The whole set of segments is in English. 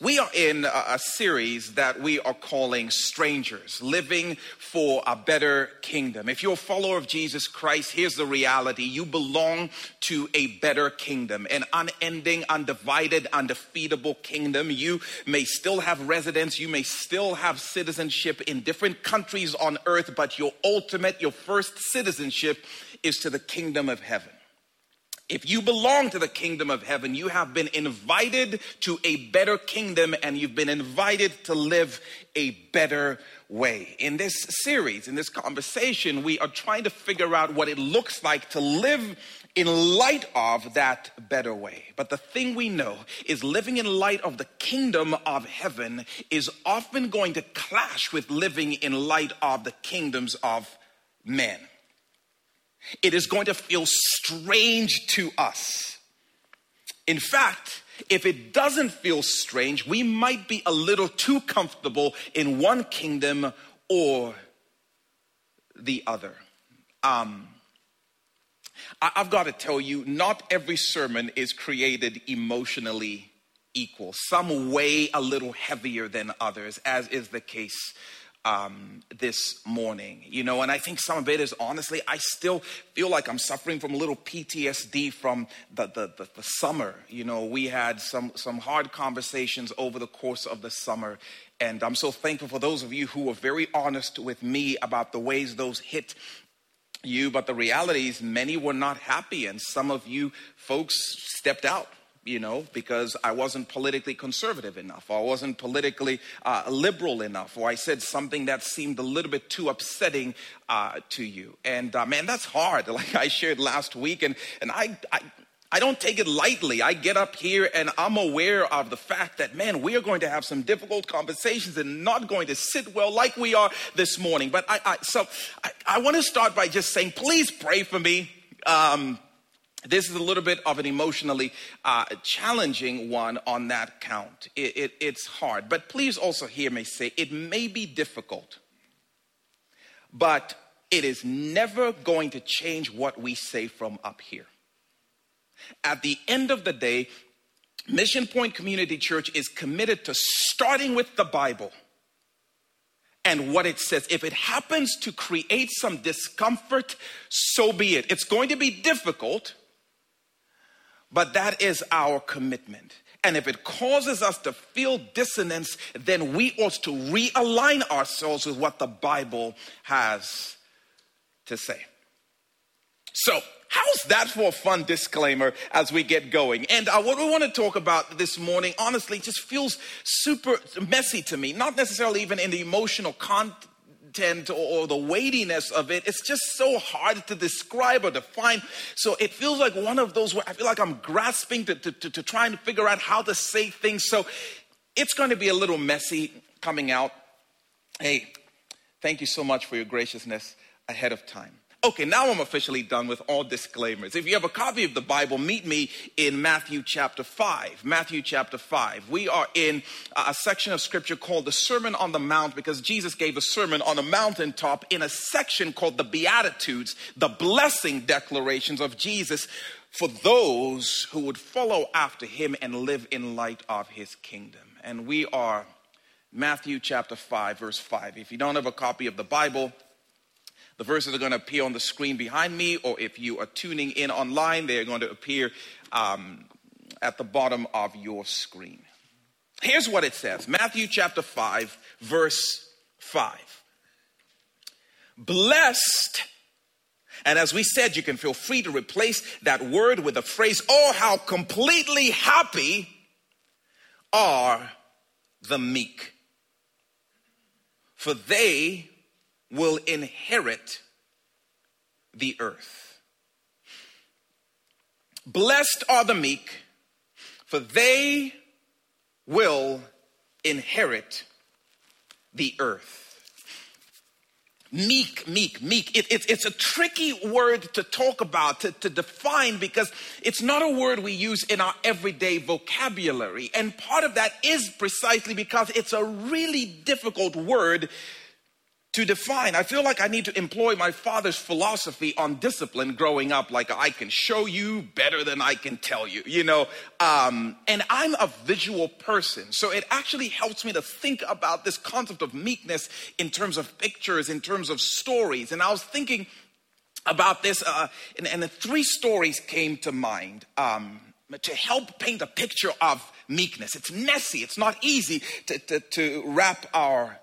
We are in a series that we are calling Strangers, Living for a Better Kingdom. If you're a follower of Jesus Christ, here's the reality. You belong to a better kingdom, an unending, undivided, undefeatable kingdom. You may still have residence. You may still have citizenship in different countries on earth, but your ultimate, your first citizenship is to the kingdom of heaven. If you belong to the kingdom of heaven, you have been invited to a better kingdom, and you've been invited to live a better way. In this series, in this conversation, we are trying to figure out what it looks like to live in light of that better way. But the thing we know is living in light of the kingdom of heaven is often going to clash with living in light of the kingdoms of men. It is going to feel strange to us. In fact, if it doesn't feel strange, we might be a little too comfortable in one kingdom or the other. I've got to tell you, not every sermon is created emotionally equal. Some weigh a little heavier than others, as is the case this morning, and I think some of it is, honestly, I still feel like I'm suffering from a little PTSD from the summer. We had some hard conversations over the course of the summer, and I'm so thankful for those of you who were very honest with me about the ways those hit you. But the reality is, many were not happy, and some of you folks stepped out. Because I wasn't politically conservative enough, or I wasn't politically liberal enough, or I said something that seemed a little bit too upsetting to you. And man, that's hard. Like I shared last week, and I don't take it lightly. I get up here and I'm aware of the fact that, man, we are going to have some difficult conversations and not going to sit well like we are this morning. But I want to start by just saying, please pray for me. This is a little bit of an emotionally challenging one on that count. It's hard. But please also hear me say, it may be difficult, but it is never going to change what we say from up here. At the end of the day, Mission Point Community Church is committed to starting with the Bible and what it says. If it happens to create some discomfort, so be it. It's going to be difficult, but that is our commitment. And if it causes us to feel dissonance, then we ought to realign ourselves with what the Bible has to say. So, how's that for a fun disclaimer as we get going? And what we want to talk about this morning, honestly, just feels super messy to me. Not necessarily even in the emotional content or the weightiness of it. It's just so hard to describe or define. So it feels like one of those where I feel like I'm grasping to try and figure out how to say things. So it's going to be a little messy coming out. Hey, thank you so much for your graciousness ahead of time. Okay, now I'm officially done with all disclaimers. If you have a copy of the Bible, meet me in Matthew chapter 5. Matthew chapter 5. We are in a section of scripture called the Sermon on the Mount, because Jesus gave a sermon on a mountaintop in a section called the Beatitudes, the blessing declarations of Jesus for those who would follow after him and live in light of his kingdom. And we are Matthew chapter 5, verse 5. If you don't have a copy of the Bible, the verses are going to appear on the screen behind me, or if you are tuning in online, they are going to appear at the bottom of your screen. Here's what it says. Matthew chapter 5, verse 5. Blessed, and as we said, you can feel free to replace that word with a phrase, oh, how completely happy are the meek, for they will inherit the earth. Blessed are the meek, for they will inherit the earth. Meek. It's a tricky word to talk about, to define, because it's not a word we use in our everyday vocabulary. And part of that is precisely because it's a really difficult word to define. I feel like I need to employ my father's philosophy on discipline growing up, like I can show you better than I can tell you, you know. And I'm a visual person, so it actually helps me to think about this concept of meekness in terms of pictures, in terms of stories. And I was thinking about this, and the three stories came to mind to help paint a picture of meekness. It's messy. It's not easy to wrap our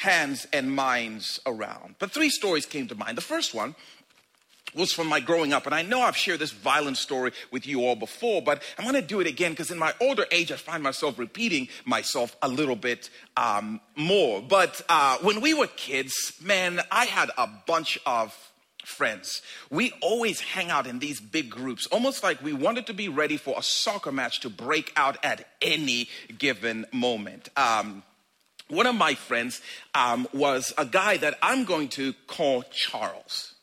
hands and minds around. But three stories came to mind. The first one was from my growing up. And I know I've shared this violent story with you all before, but I'm going to do it again because in my older age, I find myself repeating myself a little bit more. But when we were kids, man, I had a bunch of friends. We always hang out in these big groups, almost like we wanted to be ready for a soccer match to break out at any given moment. One of my friends was a guy that I'm going to call Charles.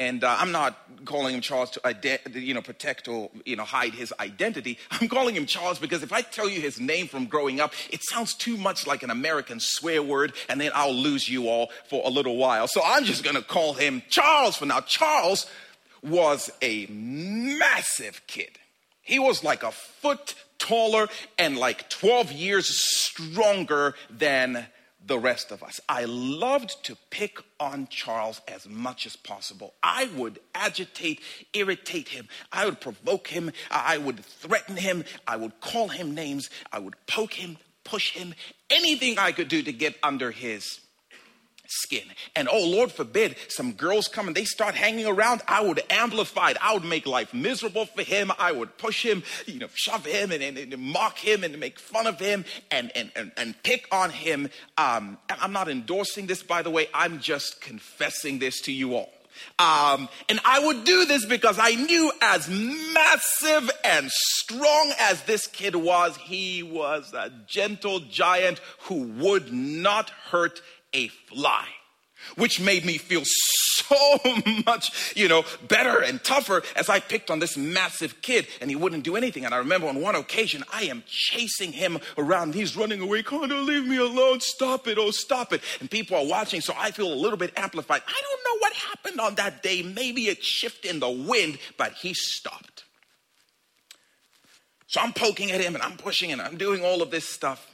And I'm not calling him Charles to protect or hide his identity. I'm calling him Charles because if I tell you his name from growing up, it sounds too much like an American swear word, and then I'll lose you all for a little while. So I'm just going to call him Charles for now. Charles was a massive kid. He was like a foot taller and like 12 years stronger than the rest of us. I loved to pick on Charles as much as possible. I would agitate, irritate him. I would provoke him. I would threaten him. I would call him names. I would poke him, push him, anything I could do to get under his skin. And oh, Lord forbid, some girls come and they start hanging around. I would amplify it. I would make life miserable for him. I would push him, shove him and mock him and make fun of him and pick on him. And I'm not endorsing this, by the way. I'm just confessing this to you all. And I would do this because I knew, as massive and strong as this kid was, he was a gentle giant who would not hurt a fly, which made me feel so much, better and tougher as I picked on this massive kid and he wouldn't do anything. And I remember on one occasion, I am chasing him around. He's running away. Kondo, leave me alone. Stop it. Oh, stop it. And people are watching. So I feel a little bit amplified. I don't know what happened on that day. Maybe it shifted in the wind, but he stopped. So I'm poking at him and I'm pushing and I'm doing all of this stuff.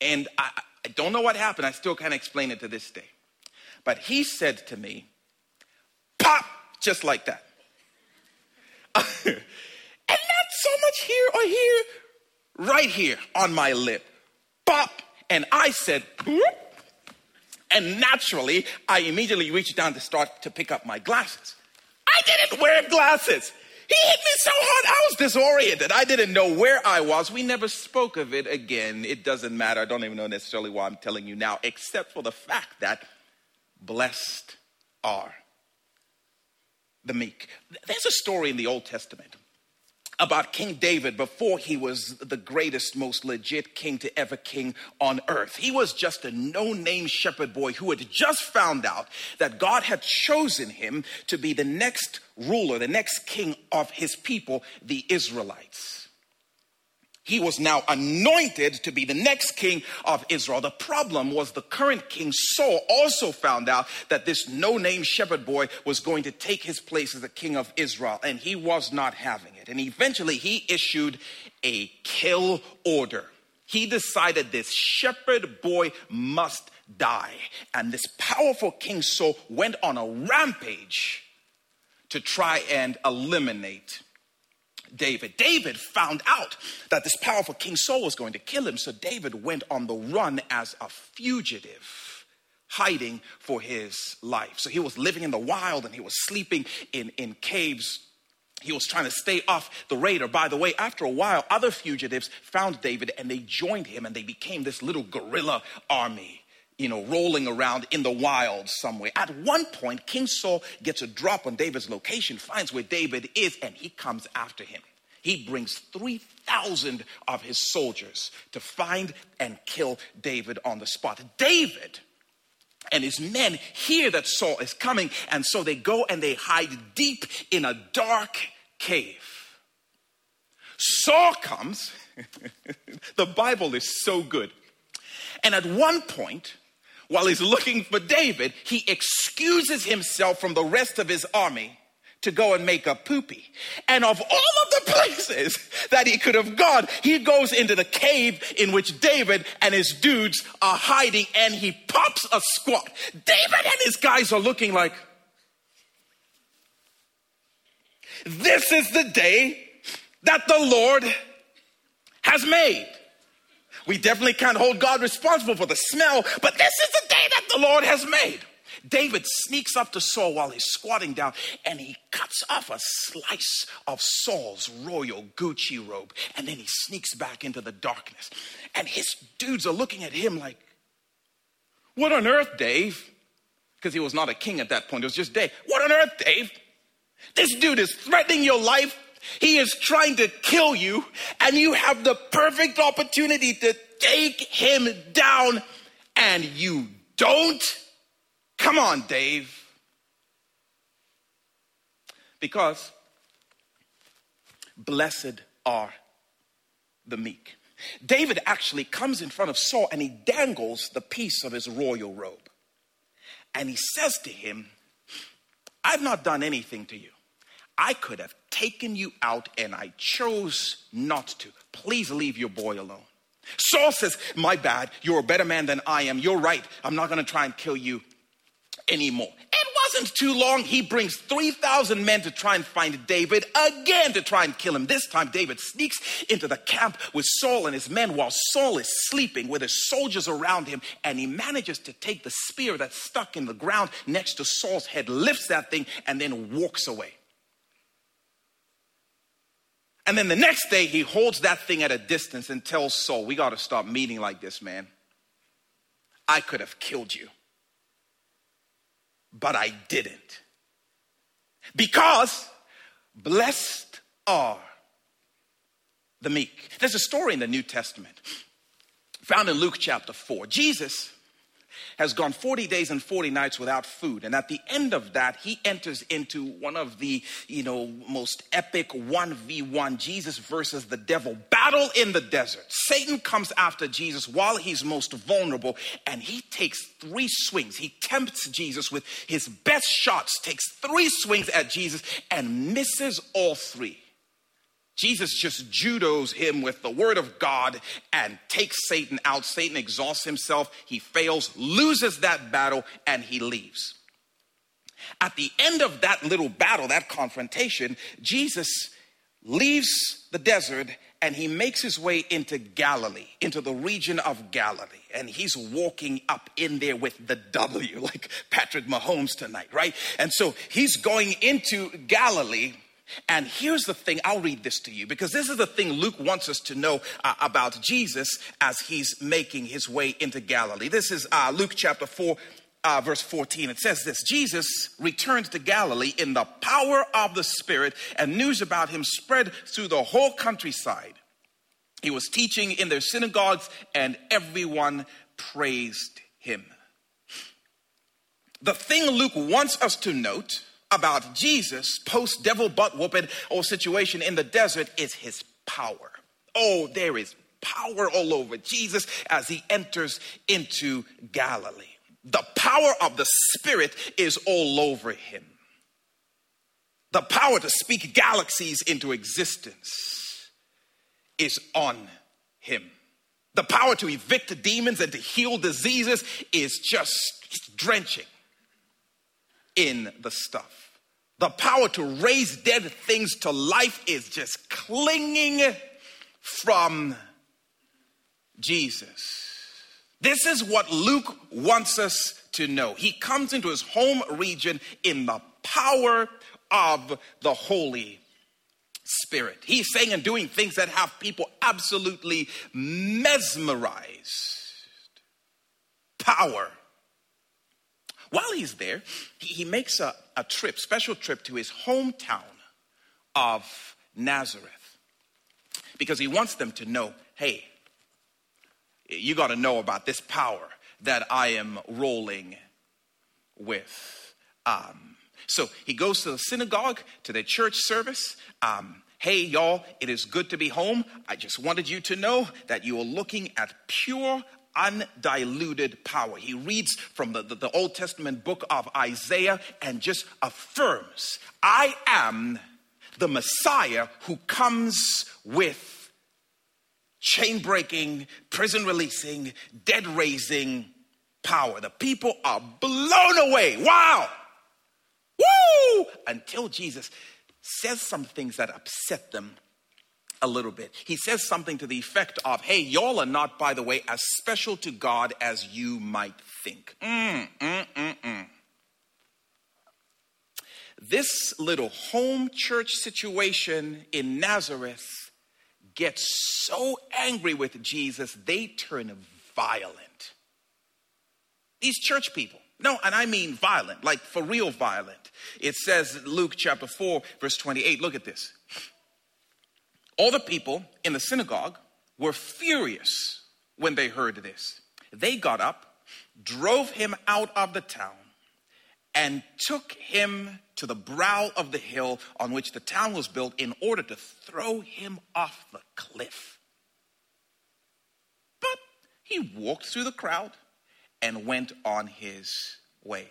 And I don't know what happened. I still can't explain it to this day. But he said to me, pop, just like that. And not so much here or here, right here on my lip. Pop. And I said, whoop. And naturally, I immediately reached down to start to pick up my glasses. I didn't wear glasses. He hit me so hard, I was disoriented. I didn't know where I was. We never spoke of it again. It doesn't matter. I don't even know necessarily why I'm telling you now, except for the fact that blessed are the meek. There's a story in the Old Testament about King David before he was the greatest, most legit king to ever king on earth. He was just a no-name shepherd boy who had just found out that God had chosen him to be the next ruler, the next king of his people, the Israelites. He was now anointed to be the next king of Israel. The problem was the current king, Saul, also found out that this no-name shepherd boy was going to take his place as the king of Israel, and he was not having it. And eventually he issued a kill order. He decided this shepherd boy must die. And this powerful king, Saul, went on a rampage to try and eliminate David. David found out that this powerful King Saul was going to kill him. So David went on the run as a fugitive, hiding for his life. So he was living in the wild and he was sleeping in caves. He was trying to stay off the radar. By the way, after a while, other fugitives found David and they joined him and they became this little guerrilla army, rolling around in the wild somewhere. At one point, King Saul gets a drop on David's location, finds where David is, and he comes after him. He brings 3,000 of his soldiers to find and kill David on the spot. David and his men hear that Saul is coming, and so they go and they hide deep in a dark cave. Saul comes. The Bible is so good. And at one point, While he's looking for David, he excuses himself from the rest of his army to go and make a poopy. And of all of the places that he could have gone, he goes into the cave in which David and his dudes are hiding, and he pops a squat. David and his guys are looking like, this is the day that the Lord has made. We definitely can't hold God responsible for the smell, but this is the day that the Lord has made. David sneaks up to Saul while he's squatting down, and he cuts off a slice of Saul's royal Gucci robe, and then he sneaks back into the darkness. And his dudes are looking at him like, what on earth, Dave? Because he was not a king at that point. It was just Dave. What on earth, Dave? This dude is threatening your life. He is trying to kill you, and you have the perfect opportunity to take him down, and you don't. Come on, Dave. Because blessed are the meek. David actually comes in front of Saul, and he dangles the piece of his royal robe. And he says to him, I've not done anything to you. I could have taken you out, and I chose not to. Please leave your boy alone. Saul says, my bad. You're a better man than I am. You're right. I'm not going to try and kill you anymore. It wasn't too long. He brings 3,000 men to try and find David again to try and kill him. This time David sneaks into the camp with Saul and his men while Saul is sleeping with his soldiers around him, and he manages to take the spear that's stuck in the ground next to Saul's head, lifts that thing, and then walks away. And then the next day, he holds that thing at a distance and tells Saul, we got to stop meeting like this, man. I could have killed you, but I didn't. Because blessed are the meek. There's a story in the New Testament found in Luke chapter 4. Jesus has gone 40 days and 40 nights without food. And at the end of that, he enters into one of the, most epic 1v1 Jesus versus the devil battle in the desert. Satan comes after Jesus while he's most vulnerable, and he takes three swings. He tempts Jesus with his best shots, takes three swings at Jesus and misses all three. Jesus just judos him with the word of God and takes Satan out. Satan exhausts himself. He fails, loses that battle, and he leaves. At the end of that little battle, that confrontation, Jesus leaves the desert and he makes his way into Galilee, into the region of Galilee. And he's walking up in there with the W, like Patrick Mahomes tonight, right? And so he's going into Galilee. And here's the thing, I'll read this to you, because this is the thing Luke wants us to know about Jesus as he's making his way into Galilee. This is Luke chapter 4, verse 14. It says this, Jesus returned to Galilee in the power of the Spirit, and news about him spread through the whole countryside. He was teaching in their synagogues, and everyone praised him. The thing Luke wants us to note about Jesus post devil butt whooping or situation in the desert is his power. Oh, there is power all over Jesus as he enters into Galilee. The power of the Spirit is all over him. The power to speak galaxies into existence is on him. The power to evict demons and to heal diseases is just drenching in the stuff. The power to raise dead things to life is just clinging from Jesus. This is what Luke wants us to know. He comes into his home region in the power of the Holy Spirit. He's saying and doing things that have people absolutely mesmerized. Power. While he's there, he makes a special trip to his hometown of Nazareth, because he wants them to know, hey, you got to know about this power that I am rolling with. So he goes to the synagogue, to their church service. Hey, y'all, it is good to be home. I just wanted you to know that you are looking at pure undiluted power. He reads from the Old Testament book of Isaiah and just affirms, I am the Messiah who comes with chain-breaking, prison-releasing, dead-raising power. The people are blown away. Wow! Woo! Until Jesus says some things that upset them a little bit. He says something to the effect of, hey, y'all are not, by the way, as special to God as you might think. This little home church situation in Nazareth gets so angry with Jesus, they turn violent. These church people. No, and I mean violent, like for real violent. It says, Luke chapter 4, verse 28, look at this. All the people in the synagogue were furious when they heard this. They got up, drove him out of the town, and took him to the brow of the hill on which the town was built in order to throw him off the cliff. But he walked through the crowd and went on his way.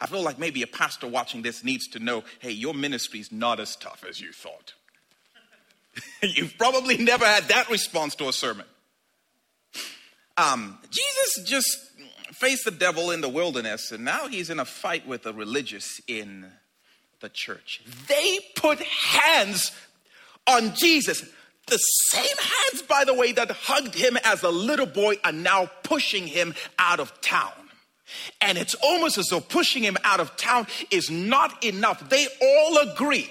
I feel like maybe a pastor watching this needs to know, hey, your ministry's not as tough as you thought. You've probably never had that response to a sermon. Jesus just faced the devil in the wilderness, and now he's in a fight with the religious in the church. They put hands on Jesus. The same hands, by the way, that hugged him as a little boy are now pushing him out of town. And it's almost as though pushing him out of town is not enough. They all agree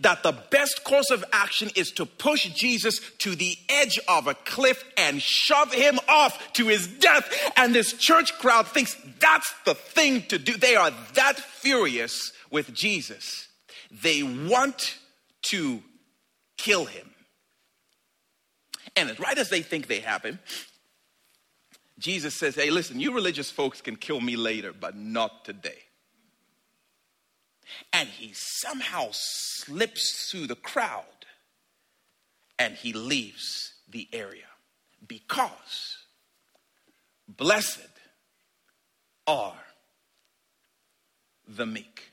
that the best course of action is to push Jesus to the edge of a cliff and shove him off to his death. And this church crowd thinks that's the thing to do. They are that furious with Jesus. They want to kill him. And right as they think they have him, Jesus says, hey, listen, you religious folks can kill me later, but not today. And he somehow slips through the crowd and he leaves the area because blessed are the meek.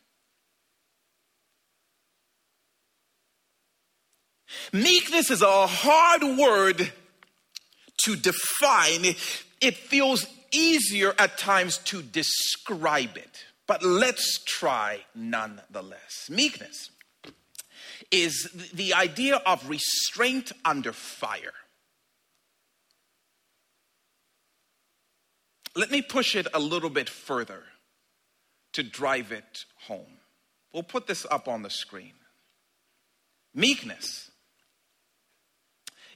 Meekness is a hard word to define. It feels easier at times to describe it, but let's try nonetheless. Meekness is the idea of restraint under fire. Let me push it a little bit further to drive it home. We'll put this up on the screen. Meekness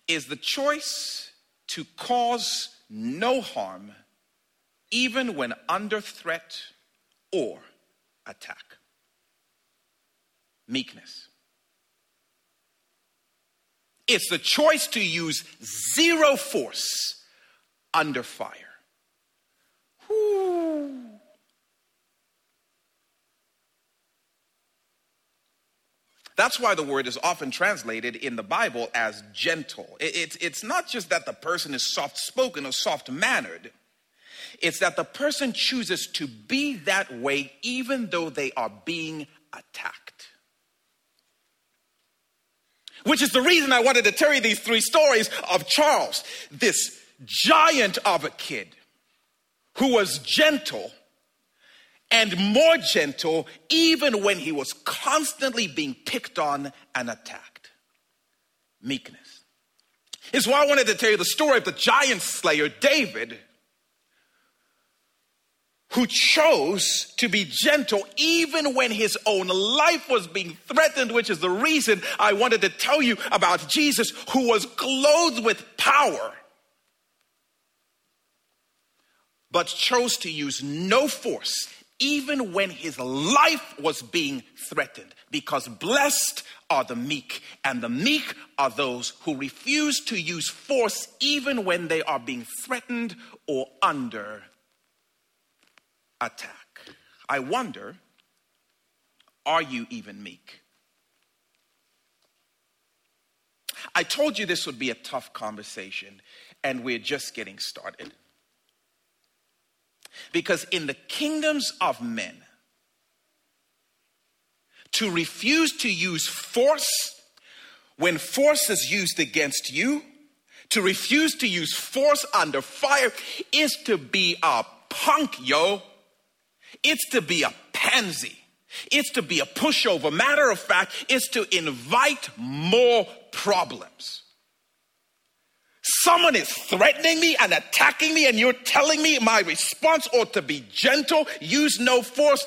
is the choice to cause no harm, even when under threat or attack. Meekness. It's the choice to use zero force under fire. Whoo. That's why the word is often translated in the Bible as gentle. It's not just that the person is soft-spoken or soft-mannered. It's that the person chooses to be that way even though they are being attacked. Which is the reason I wanted to tell you these three stories of Charles, this giant of a kid who was gentle. And more gentle, even when he was constantly being picked on and attacked. Meekness. It's why I wanted to tell you the story of the giant slayer, David, who chose to be gentle even when his own life was being threatened, which is the reason I wanted to tell you about Jesus, who was clothed with power, but chose to use no force even when his life was being threatened, because blessed are the meek, and the meek are those who refuse to use force even when they are being threatened or under attack. I wonder, are you even meek? I told you this would be a tough conversation, and we're just getting started. Because in the kingdoms of men, to refuse to use force when force is used against you, to refuse to use force under fire is to be a punk, yo. It's to be a pansy. It's to be a pushover. Matter of fact, it's to invite more problems. Someone is threatening me and attacking me, and you're telling me my response ought to be gentle, use no force.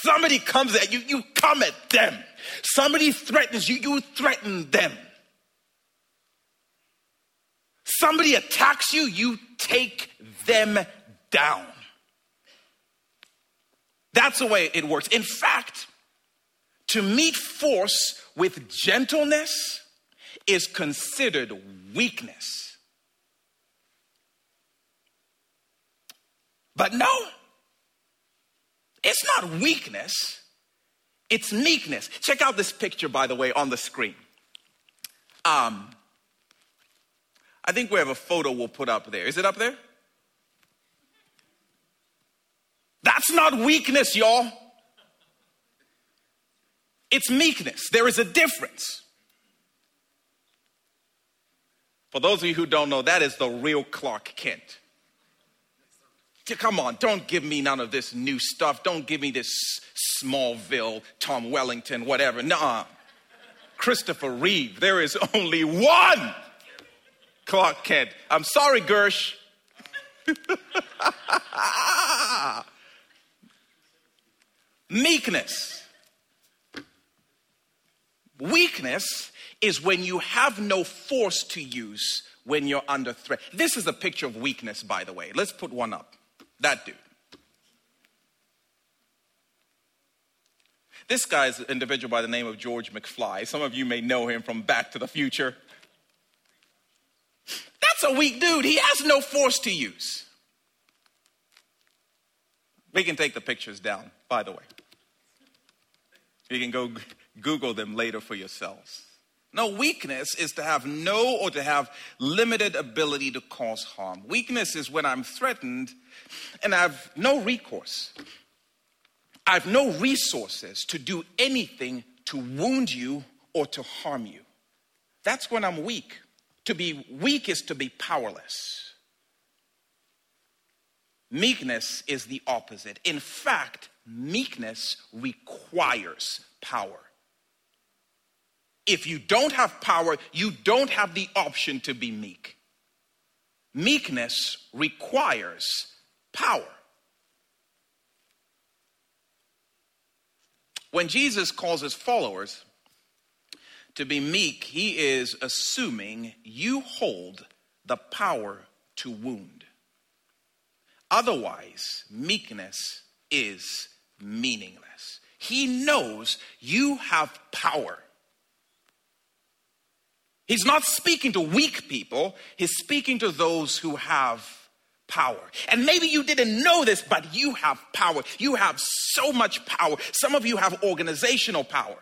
Somebody comes at you, you come at them. Somebody threatens you, you threaten them. Somebody attacks you, you take them down. That's the way it works. In fact, to meet force with gentleness is considered weakness. But no, it's not weakness, it's meekness. Check out this picture, by the way, on the screen. I think we have a photo we'll put up there. Is it up there? That's not weakness, y'all. It's meekness. There is a difference. For those of you who don't know, that is the real Clark Kent. Come on, don't give me none of this new stuff. Don't give me this Smallville, Tom Wellington, whatever. Nuh-uh. Christopher Reeve. There is only one Clark Kent. I'm sorry, Gersh. Meekness. Weakness is when you have no force to use when you're under threat. This is a picture of weakness, by the way. Let's put one up. That dude. This guy's an individual by the name of George McFly. Some of you may know him from Back to the Future. That's a weak dude. He has no force to use. We can take the pictures down, by the way. You can go Google them later for yourselves. No, weakness is to have no or to have limited ability to cause harm. Weakness is when I'm threatened and I have no recourse. I have no resources to do anything to wound you or to harm you. That's when I'm weak. To be weak is to be powerless. Meekness is the opposite. In fact, meekness requires power. If you don't have power, you don't have the option to be meek. Meekness requires power. When Jesus calls his followers to be meek, he is assuming you hold the power to wound. Otherwise, meekness is meaningless. He knows you have power. He's not speaking to weak people. He's speaking to those who have power. And maybe you didn't know this, but you have power. You have so much power. Some of you have organizational power.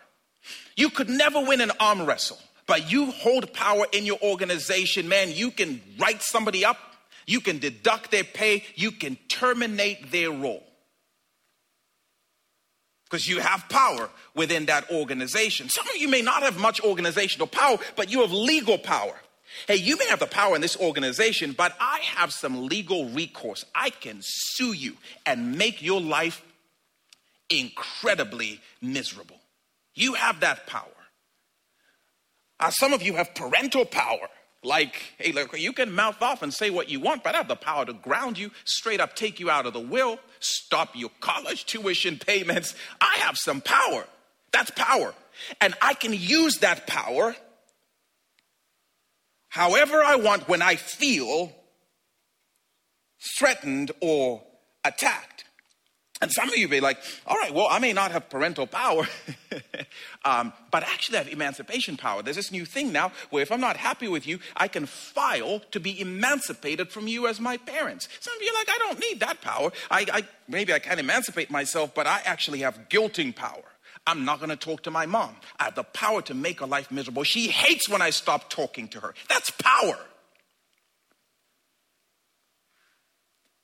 You could never win an arm wrestle, but you hold power in your organization. Man, you can write somebody up. You can deduct their pay. You can terminate their role. Because you have power within that organization. Some of you may not have much organizational power, but you have legal power. Hey, you may have the power in this organization, but I have some legal recourse. I can sue you and make your life incredibly miserable. You have that power. Some of you have parental power. Like, hey, look, you can mouth off and say what you want, but I have the power to ground you, straight up take you out of the will, stop your college tuition payments. I have some power. That's power. And I can use that power however I want when I feel threatened or attacked. And some of you may be like, all right, well, I may not have parental power, but actually I have emancipation power. There's this new thing now where if I'm not happy with you, I can file to be emancipated from you as my parents. Some of you are like, I don't need that power. Maybe I can emancipate myself, but I actually have guilting power. I'm not going to talk to my mom. I have the power to make her life miserable. She hates when I stop talking to her. That's power.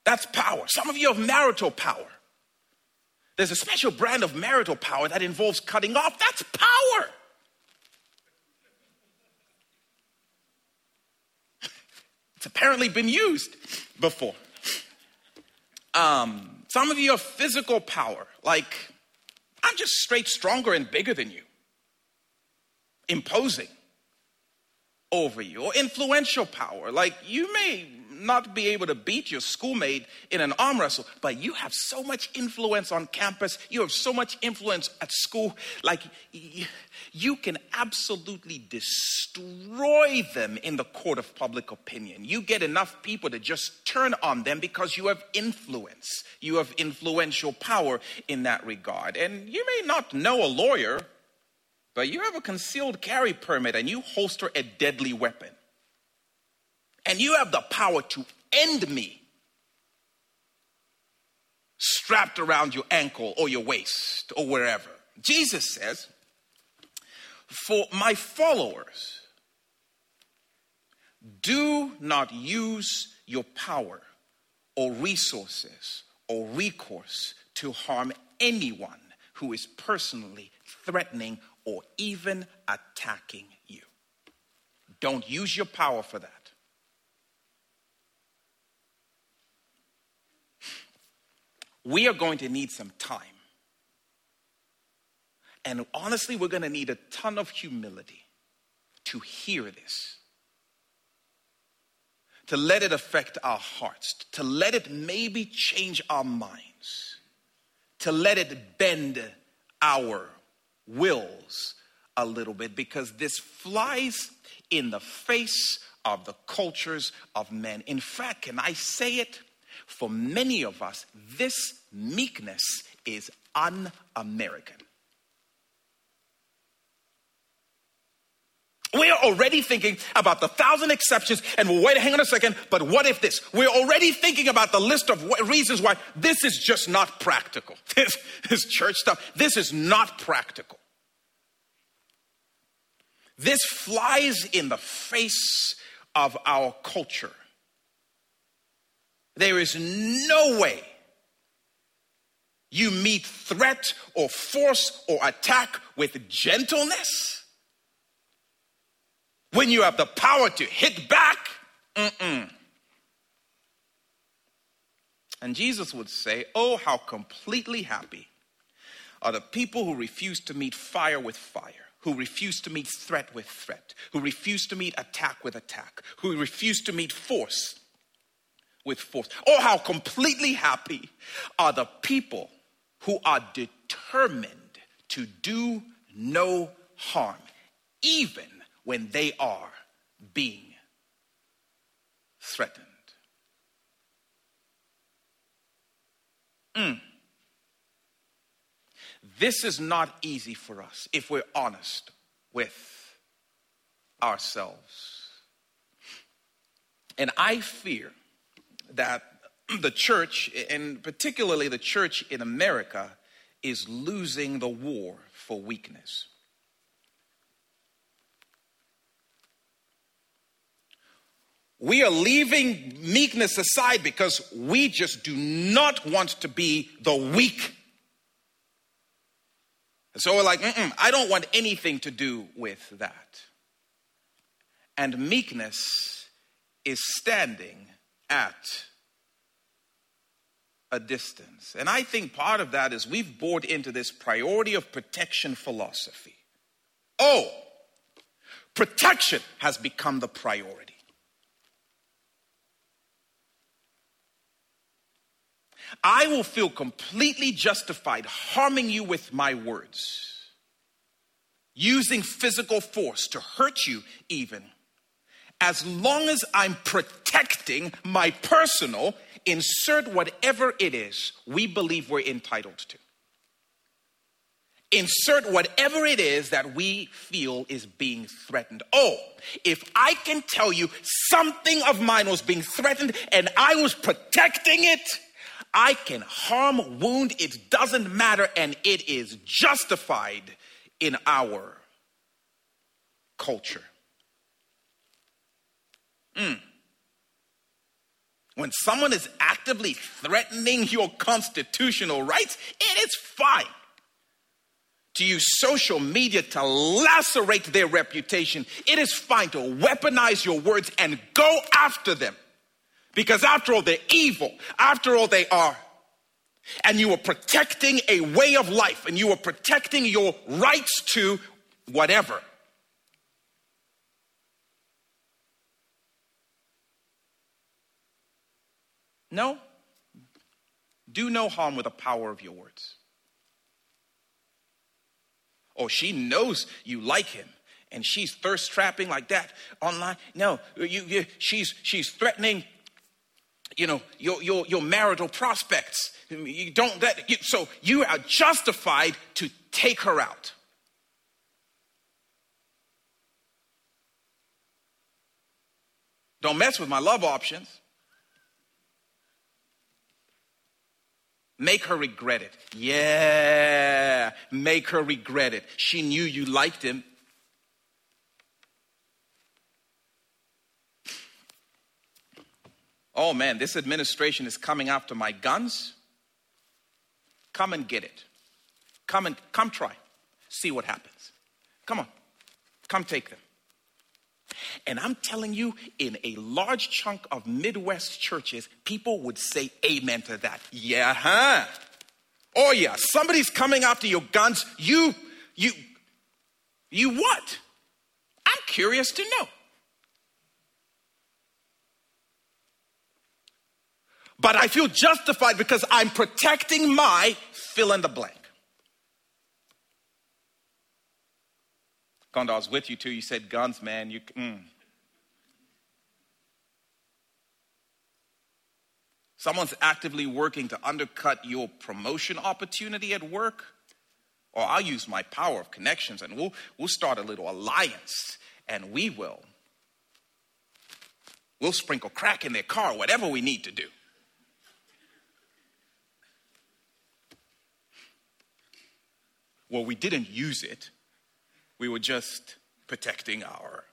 That's power. Some of you have marital power. There's a special brand of marital power that involves cutting off. That's power. It's apparently been used before. Some of you have physical power, like I'm just straight stronger and bigger than you, imposing over you, or influential power, like you may not be able to beat your schoolmate in an arm wrestle, but you have so much influence on campus, you have so much influence at school, like you can absolutely destroy them in the court of public opinion. You get enough people to just turn on them because you have influence. You have influential power in that regard. And you may not know a lawyer, but you have a concealed carry permit and you holster a deadly weapon. And you have the power to end me strapped around your ankle or your waist or wherever. Jesus says, for my followers, do not use your power or resources or recourse to harm anyone who is personally threatening or even attacking you. Don't use your power for that. We are going to need some time. And honestly, we're going to need a ton of humility to hear this, to let it affect our hearts, to let it maybe change our minds, to let it bend our wills a little bit, because this flies in the face of the cultures of men. In fact, can I say it? For many of us, this meekness is un-American. We're already thinking about the 1,000 exceptions, and well, wait, hang on a second, but what if this? We're already thinking about the list of reasons why this is just not practical. This church stuff, this is not practical. This flies in the face of our culture. There is no way you meet threat or force or attack with gentleness. When you have the power to hit back, And Jesus would say, oh, how completely happy are the people who refuse to meet fire with fire, who refuse to meet threat with threat, who refuse to meet attack with attack, who refuse to meet force with force. Oh, how completely happy are the people who are determined to do no harm, even when they are being threatened. This is not easy for us if we're honest with ourselves. And I fear that the church, and particularly the church in America, is losing the war for weakness. We are leaving meekness aside because we just do not want to be the weak. So we're like, I don't want anything to do with that. And meekness is standing at a distance. And I think part of that is we've bought into this priority of protection philosophy. Oh, protection has become the priority. I will feel completely justified harming you with my words, using physical force to hurt you even, as long as I'm protecting my personal, insert whatever it is we believe we're entitled to. Insert whatever it is that we feel is being threatened. Oh, if I can tell you something of mine was being threatened and I was protecting it, I can harm, wound, it doesn't matter, and it is justified in our culture. When someone is actively threatening your constitutional rights, it is fine to use social media to lacerate their reputation. It is fine to weaponize your words and go after them. Because after all, they're evil. After all, they are. And you are protecting a way of life. And you are protecting your rights to whatever. No. Do no harm with the power of your words. Oh, she knows you like him, and she's thirst trapping like that online. No, she's threatening, you know, your marital prospects. You don't that. So you are justified to take her out. Don't mess with my love options. Make her regret it. Yeah, make her regret it. She knew you liked him. Oh man, this administration is coming after my guns. Come and get it. Come try. See what happens. Come on. Come take them. And I'm telling you, in a large chunk of Midwest churches, people would say amen to that. Yeah, huh? Oh yeah, somebody's coming after your guns. You what? I'm curious to know. But I feel justified because I'm protecting my fill in the blank. Kondo, I was with you too. You said guns, man. Someone's actively working to undercut your promotion opportunity at work. Or I'll use my power of connections and we'll start a little alliance. And we'll sprinkle crack in their car, whatever we need to do. Well, we didn't use it. We were just protecting our.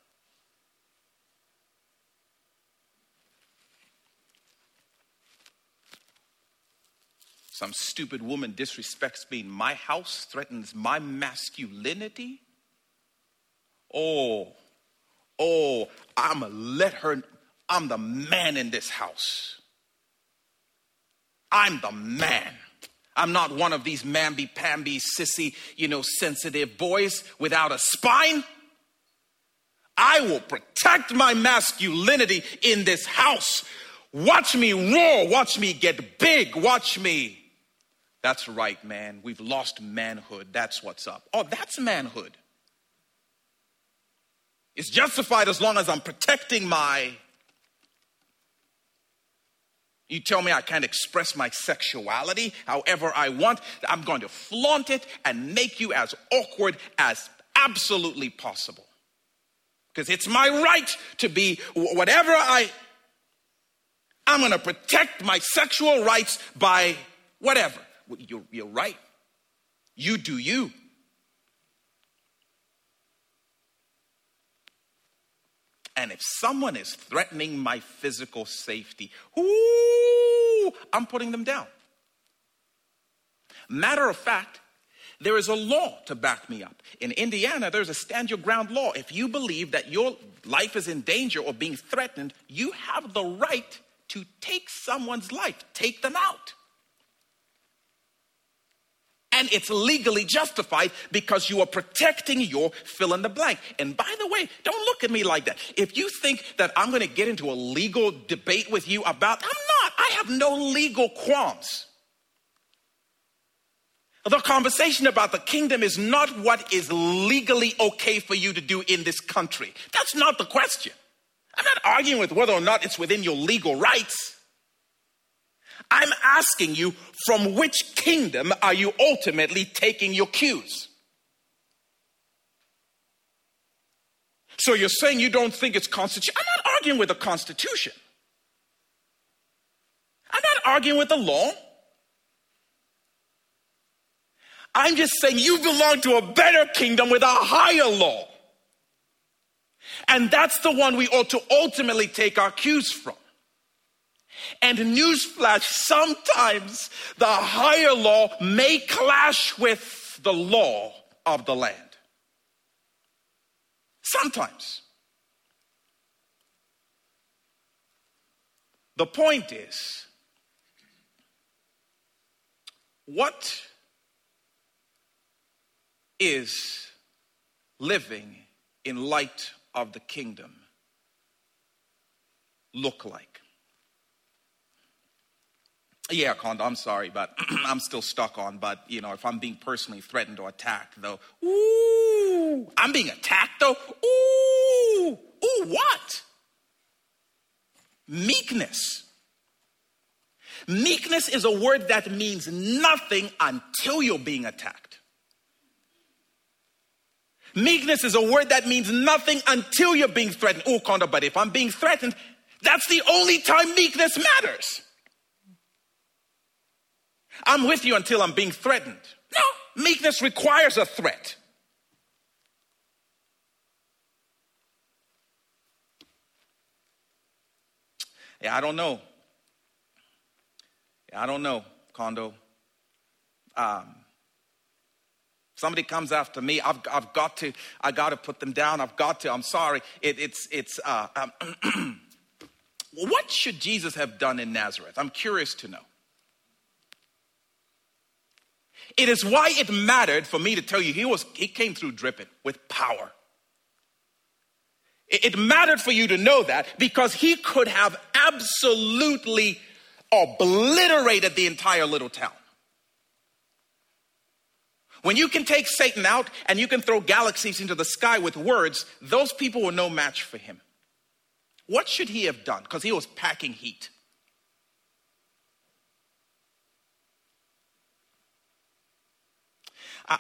Some stupid woman disrespects me in my house, threatens my masculinity. Oh, I'ma let her, I'm the man in this house. I'm the man. I'm not one of these mamby-pamby, sissy, sensitive boys without a spine. I will protect my masculinity in this house. Watch me roar. Watch me get big. Watch me. That's right, man. We've lost manhood. That's what's up. Oh, that's manhood. It's justified as long as I'm protecting my. You tell me I can't express my sexuality however I want. I'm going to flaunt it and make you as awkward as absolutely possible. Because it's my right to be whatever I'm going to protect my sexual rights by whatever. You're right. You do you. And if someone is threatening my physical safety, I'm putting them down. Matter of fact, there is a law to back me up. In Indiana, there's a stand your ground law. If you believe that your life is in danger or being threatened, you have the right to take someone's life, take them out. And it's legally justified because you are protecting your fill in the blank. And by the way, don't look at me like that. If you think that I'm going to get into a legal debate with you about, I'm not. I have no legal qualms. The conversation about the kingdom is not what is legally okay for you to do in this country. That's not the question. I'm not arguing with whether or not it's within your legal rights. I'm asking you, from which kingdom are you ultimately taking your cues? So you're saying you don't think it's constitutional. I'm not arguing with the Constitution. I'm not arguing with the law. I'm just saying you belong to a better kingdom with a higher law. And that's the one we ought to ultimately take our cues from. And newsflash, sometimes the higher law may clash with the law of the land. Sometimes. The point is, what is living in light of the kingdom look like? Yeah, Kondo, I'm sorry, but I'm still stuck on, but you know, if I'm being personally threatened or attacked, though, ooh, I'm being attacked, though, ooh, ooh, what? Meekness. Meekness is a word that means nothing until you're being attacked. Meekness is a word that means nothing until you're being threatened. Oh, Kondo, but if I'm being threatened, that's the only time meekness matters. I'm with you until I'm being threatened. No, meekness requires a threat. I don't know, Kondo. Somebody comes after me. I got to put them down. I'm sorry. What should Jesus have done in Nazareth? I'm curious to know. It is why it mattered for me to tell you he came through dripping with power. It mattered for you to know that because he could have absolutely obliterated the entire little town. When you can take Satan out and you can throw galaxies into the sky with words, those people were no match for him. What should he have done? Because he was packing heat.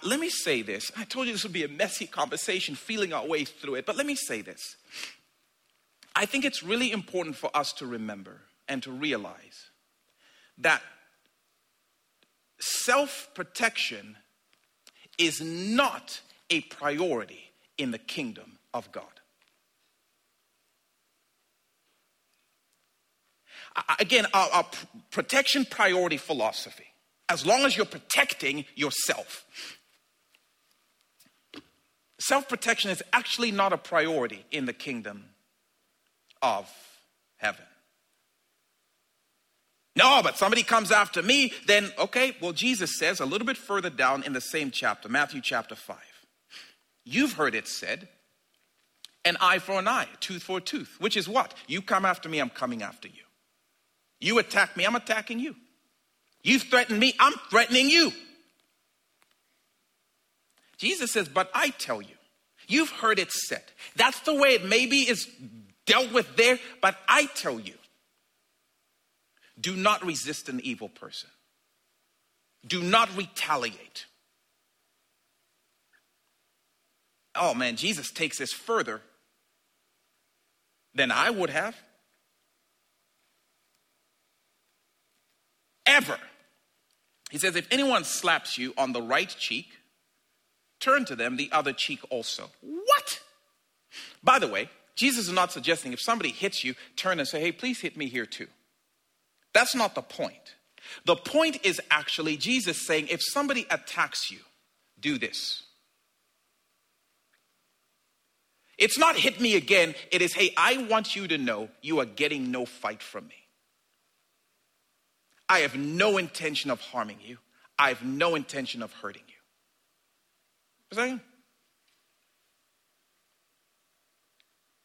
Let me say this. I told you this would be a messy conversation, feeling our way through it. But let me say this. I think it's really important for us to remember and to realize that self-protection is not a priority in the kingdom of God. Again, our protection priority philosophy. As long as you're protecting yourself. Self-protection is actually not a priority in the kingdom of heaven. No, but somebody comes after me, then, okay, well, Jesus says a little bit further down in the same chapter, Matthew chapter 5. You've heard it said, an eye for an eye, tooth for a tooth, which is what? You come after me, I'm coming after you. You attack me, I'm attacking you. You've threatened me, I'm threatening you. Jesus says, but I tell you, you've heard it said. That's the way it maybe is dealt with there, but I tell you, do not resist an evil person. Do not retaliate. Oh man, Jesus takes this further than I would have. Ever. He says, if anyone slaps you on the right cheek, turn to them the other cheek also. What? By the way, Jesus is not suggesting if somebody hits you, turn and say, hey, please hit me here too. That's not the point. The point is actually Jesus saying, if somebody attacks you, do this. It's not hit me again. It is, hey, I want you to know you are getting no fight from me. I have no intention of harming you. I have no intention of hurting you. You see?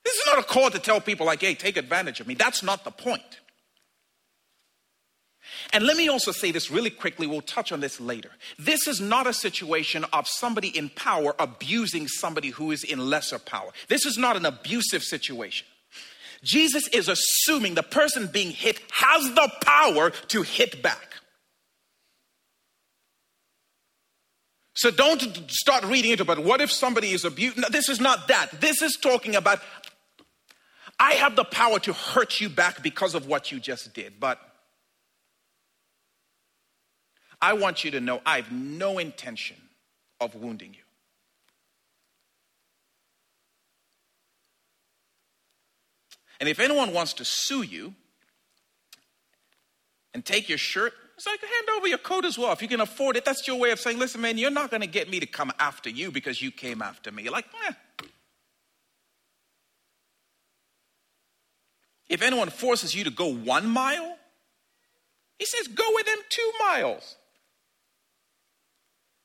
This is not a call to tell people like, hey, take advantage of me. That's not the point. And let me also say this really quickly. We'll touch on this later. This is not a situation of somebody in power abusing somebody who is in lesser power. This is not an abusive situation. Jesus is assuming the person being hit has the power to hit back. So don't start reading into, but what if somebody is abused? No, this is not that. This is talking about, I have the power to hurt you back because of what you just did. But I want you to know I have no intention of wounding you. And if anyone wants to sue you and take your shirt, it's like hand over your coat as well. If you can afford it, that's your way of saying, listen, man, you're not going to get me to come after you because you came after me. You're like, eh. If anyone forces you to go 1 mile, he says, go with them 2 miles.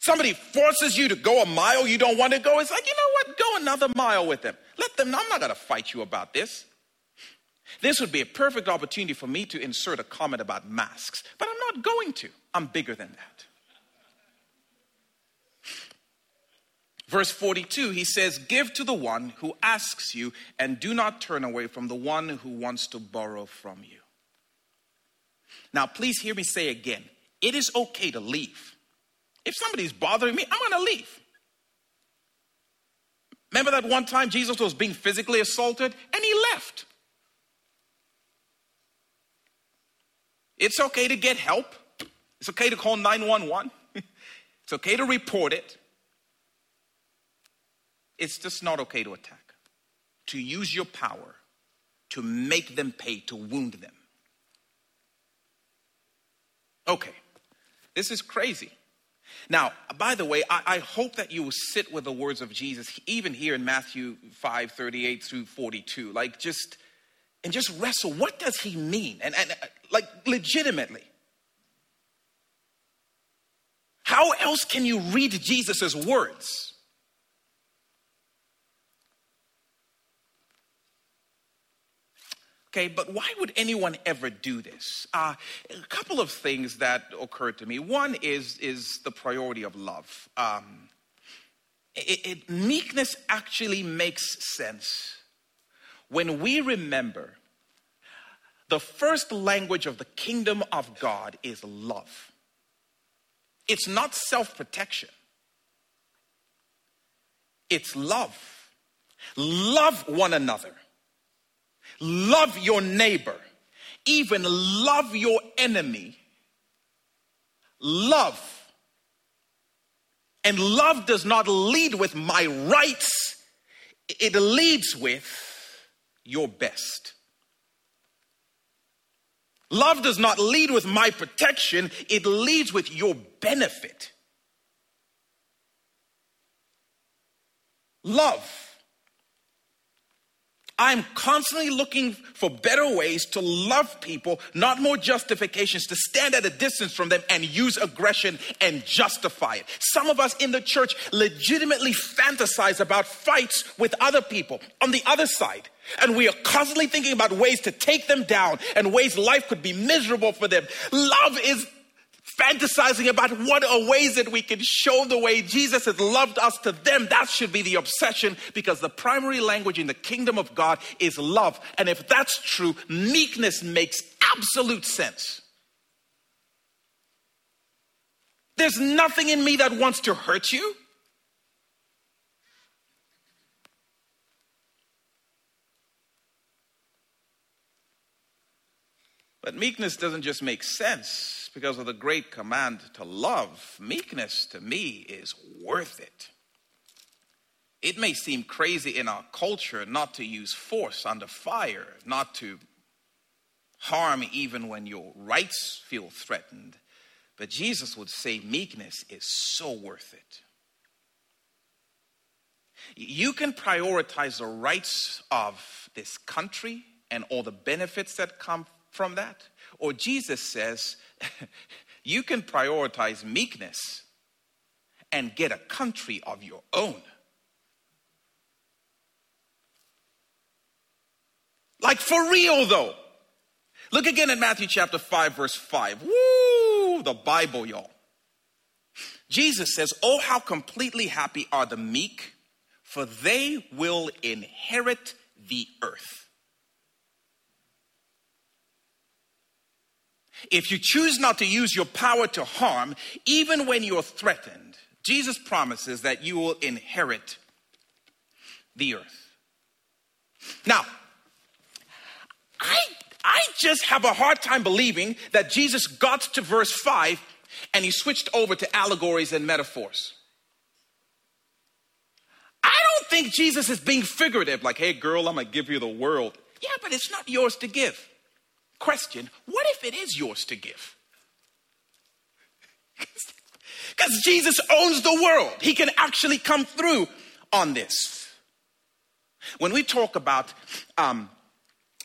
Somebody forces you to go a mile you don't want to go. It's like, you know what? Go another mile with them. Let them know I'm not going to fight you about this. This would be a perfect opportunity for me to insert a comment about masks, but I'm not going to. I'm bigger than that. Verse 42, he says, give to the one who asks you and do not turn away from the one who wants to borrow from you. Now, please hear me say again, it is okay to leave. If somebody's bothering me, I'm going to leave. Remember that one time Jesus was being physically assaulted and he left. It's okay to get help. It's okay to call 911. It's okay to report it. It's just not okay to attack, to use your power, to make them pay, to wound them. Okay, this is crazy. Now, by the way, I hope that you will sit with the words of Jesus, even here in Matthew 5, 38 through 42, like just... and just wrestle. What does he mean? And like legitimately. How else can you read Jesus' words? Okay, but why would anyone ever do this? A couple of things that occurred to me. One is the priority of love. Meekness actually makes sense when we remember the first language of the kingdom of God is love. It's not self-protection. It's love. Love one another. Love your neighbor. Even love your enemy. Love. And love does not lead with my rights. It leads with your best. Love does not lead with my protection, it leads with your benefit. Love. I'm constantly looking for better ways to love people, not more justifications, to stand at a distance from them and use aggression and justify it. Some of us in the church legitimately fantasize about fights with other people on the other side. And we are constantly thinking about ways to take them down and ways life could be miserable for them. Love is fantasizing about what are ways that we can show the way Jesus has loved us to them. That should be the obsession, because the primary language in the kingdom of God is love. And if that's true, meekness makes absolute sense. There's nothing in me that wants to hurt you. But meekness doesn't just make sense because of the great command to love. Meekness to me is worth it. It may seem crazy in our culture not to use force under fire, not to harm even when your rights feel threatened. But Jesus would say meekness is so worth it. You can prioritize the rights of this country and all the benefits that come from that, or Jesus says you can prioritize meekness and get a country of your own. Like for real though. Look again at Matthew chapter 5 verse 5. Woo, the Bible, y'all. Jesus says, "Oh, how completely happy are the meek, for they will inherit the earth." If you choose not to use your power to harm, even when you're threatened, Jesus promises that you will inherit the earth. Now, I just have a hard time believing that Jesus got to verse 5 and he switched over to allegories and metaphors. don't think Jesus is being figurative, like, hey, girl, I'm going to give you the world. Yeah, but it's not yours to give. Question, what if it is yours to give? Because Jesus owns the world. He can actually come through on this. When we talk about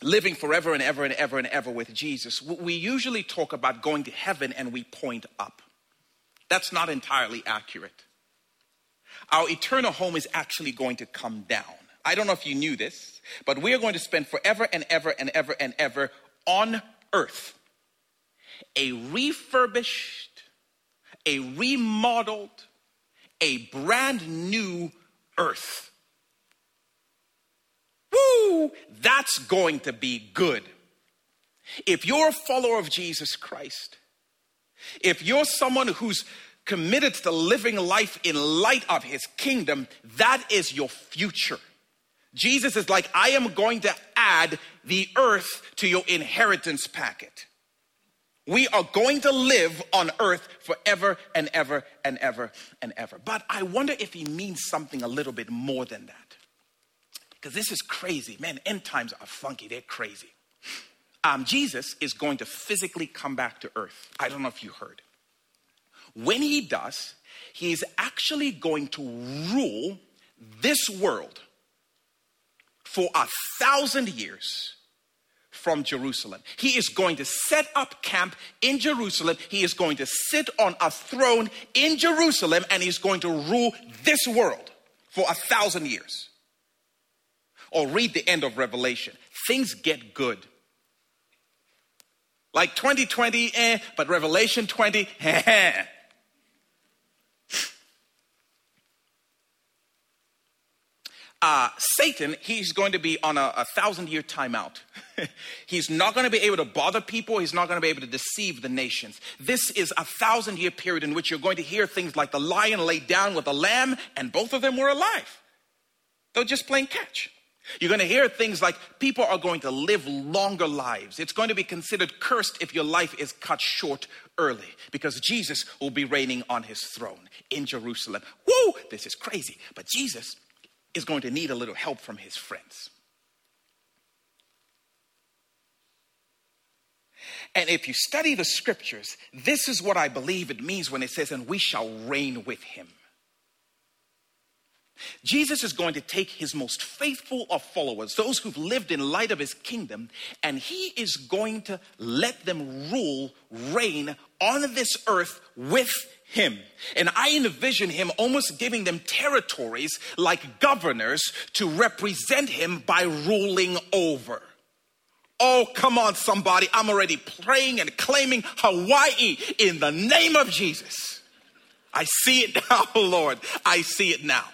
living forever and ever and ever and ever with Jesus, we usually talk about going to heaven and we point up. That's not entirely accurate. Our eternal home is actually going to come down. I don't know if you knew this, but we are going to spend forever and ever and ever and ever on earth. A refurbished, a remodeled, a brand new earth. Woo! That's going to be good. If you're a follower of Jesus Christ, if you're someone who's committed to living life in light of his kingdom, that is your future. Jesus is like, I am going to add the earth to your inheritance packet. We are going to live on earth forever and ever and ever and ever. But I wonder if he means something a little bit more than that. Because this is crazy. Man, end times are funky. They're crazy. Jesus is going to physically come back to earth. I don't know if you heard. When he does, he is actually going to rule this world for 1,000 years from Jerusalem. He is going to set up camp in Jerusalem. He is going to sit on a throne in Jerusalem, and he's going to rule this world for 1,000 years. Or read the end of Revelation. Things get good. Like 2020, but Revelation 20, Satan, he's going to be on a 1,000-year timeout. He's not going to be able to bother people. He's not going to be able to deceive the nations. This is a 1,000-year period in which you're going to hear things like the lion laid down with the lamb, and both of them were alive. They're just playing catch. You're going to hear things like people are going to live longer lives. It's going to be considered cursed if your life is cut short early, because Jesus will be reigning on his throne in Jerusalem. Woo! This is crazy. But Jesus is going to need a little help from his friends. And if you study the scriptures, this is what I believe it means when it says, and we shall reign with him. Jesus is going to take his most faithful of followers, those who've lived in light of his kingdom, and he is going to let them rule, reign on this earth with him. And I envision him almost giving them territories like governors to represent him by ruling over. Oh, come on, somebody. I'm already praying and claiming Hawaii in the name of Jesus. I see it now, Lord. I see it now.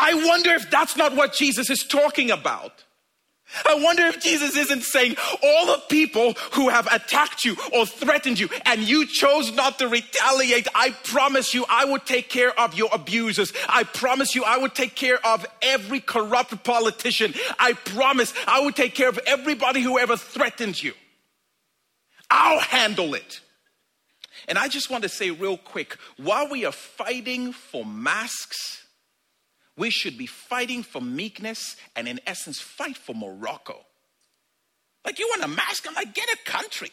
I wonder if that's not what Jesus is talking about. I wonder if Jesus isn't saying all the people who have attacked you or threatened you and you chose not to retaliate, I promise you I will take care of your abusers. I promise you I will take care of every corrupt politician. I promise I will take care of everybody who ever threatens you. I'll handle it. And I just want to say real quick, while we are fighting for masks, we should be fighting for meekness and, in essence, fight for Morocco. Like, you want a mask? I'm like, get a country.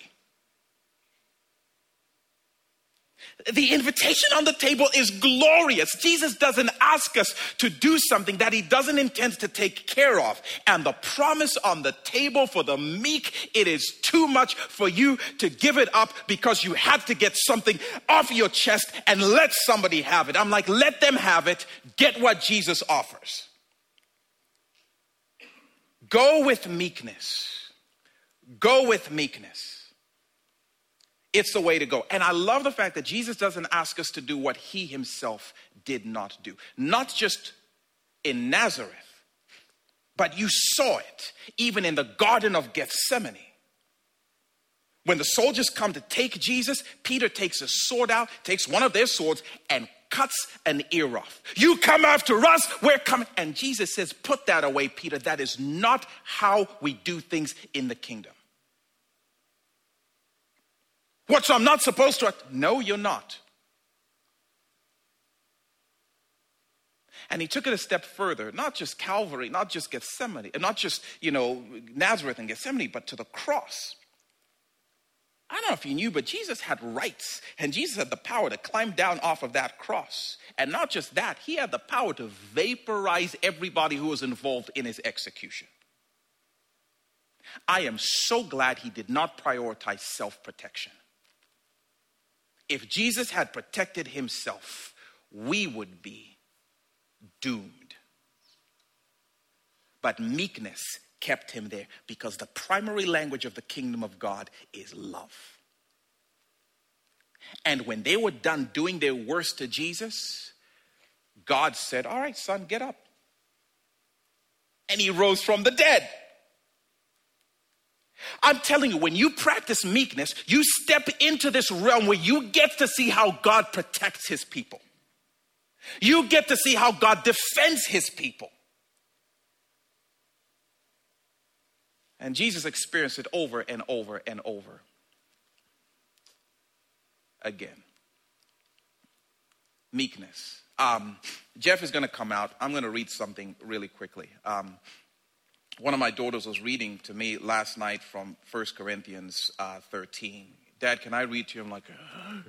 The invitation on the table is glorious. Jesus doesn't ask us to do something that he doesn't intend to take care of. And the promise on the table for the meek, it is too much for you to give it up because you had to get something off your chest and let somebody have it. I'm like, let them have it. Get what Jesus offers. Go with meekness. Go with meekness. It's the way to go. And I love the fact that Jesus doesn't ask us to do what he himself did not do. Not just in Nazareth, but you saw it even in the Garden of Gethsemane. When the soldiers come to take Jesus, Peter takes a sword out, takes one of their swords and cuts an ear off. You come after us, we're coming. And Jesus says, put that away, Peter. That is not how we do things in the kingdom. What, so I'm not supposed to act? No, you're not. And he took it a step further, not just Calvary, not just Gethsemane, not just, Nazareth and Gethsemane, but to the cross. I don't know if you knew, but Jesus had rights, and Jesus had the power to climb down off of that cross. And not just that, he had the power to vaporize everybody who was involved in his execution. I am so glad he did not prioritize self-protection. If Jesus had protected himself, we would be doomed. But meekness kept him there, because the primary language of the kingdom of God is love. And when they were done doing their worst to Jesus, God said, all right, son, get up. And he rose from the dead. I'm telling you, when you practice meekness, you step into this realm where you get to see how God protects his people. You get to see how God defends his people. And Jesus experienced it over and over and over again. Meekness. Jeff is going to come out. I'm going to read something really quickly. One of my daughters was reading to me last night from 1 Corinthians 13. Dad, can I read to you? I'm like, oh.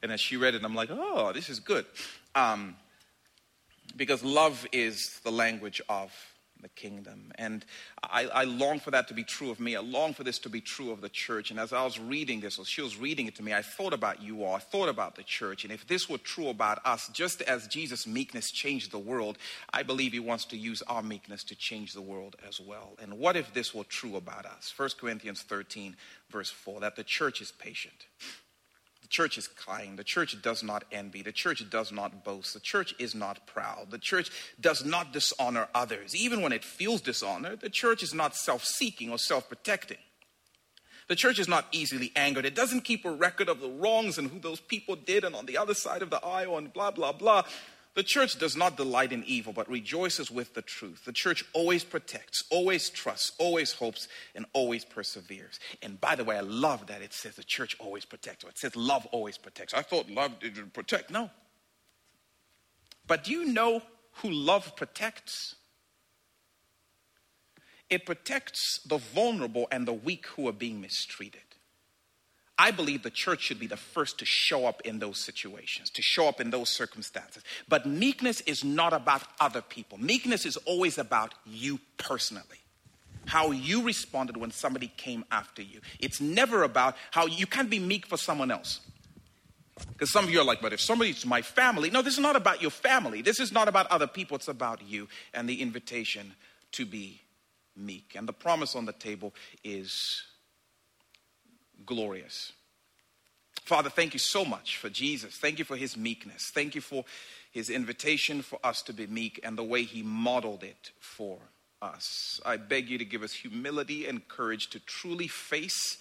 And as she read it, I'm like, oh, this is good. Because love is the language of the kingdom. And I long for that to be true of me. I long for this to be true of the church. And as I was reading this, or she was reading it to me, I thought about you all. I thought about the church. And if this were true about us, just as Jesus' meekness changed the world, I believe he wants to use our meekness to change the world as well. And what if this were true about us? 1 Corinthians 13, verse 4, that the church is patient. The church is kind. The church does not envy. The church does not boast. The church is not proud. The church does not dishonor others. Even when it feels dishonored, the church is not self-seeking or self-protecting. The church is not easily angered. It doesn't keep a record of the wrongs and who those people did and on the other side of the aisle and blah, blah, blah. The church does not delight in evil, but rejoices with the truth. The church always protects, always trusts, always hopes, and always perseveres. And by the way, I love that it says the church always protects. Or it says love always protects. I thought love didn't protect. No. But do you know who love protects? It protects the vulnerable and the weak who are being mistreated. I believe the church should be the first to show up in those situations, to show up in those circumstances. But meekness is not about other people. Meekness is always about you personally, how you responded when somebody came after you. It's never about how you can't be meek for someone else. Because some of you are like, but if somebody's my family. No, this is not about your family. This is not about other people. It's about you and the invitation to be meek. And the promise on the table is glorious. Father, thank you so much for Jesus. Thank you for his meekness. Thank you for his invitation for us to be meek and the way he modeled it for us. I beg you to give us humility and courage to truly face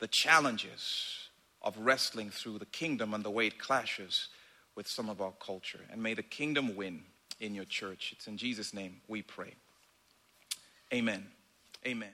the challenges of wrestling through the kingdom and the way it clashes with some of our culture. And may the kingdom win in your church. It's in Jesus' name we pray. Amen. Amen.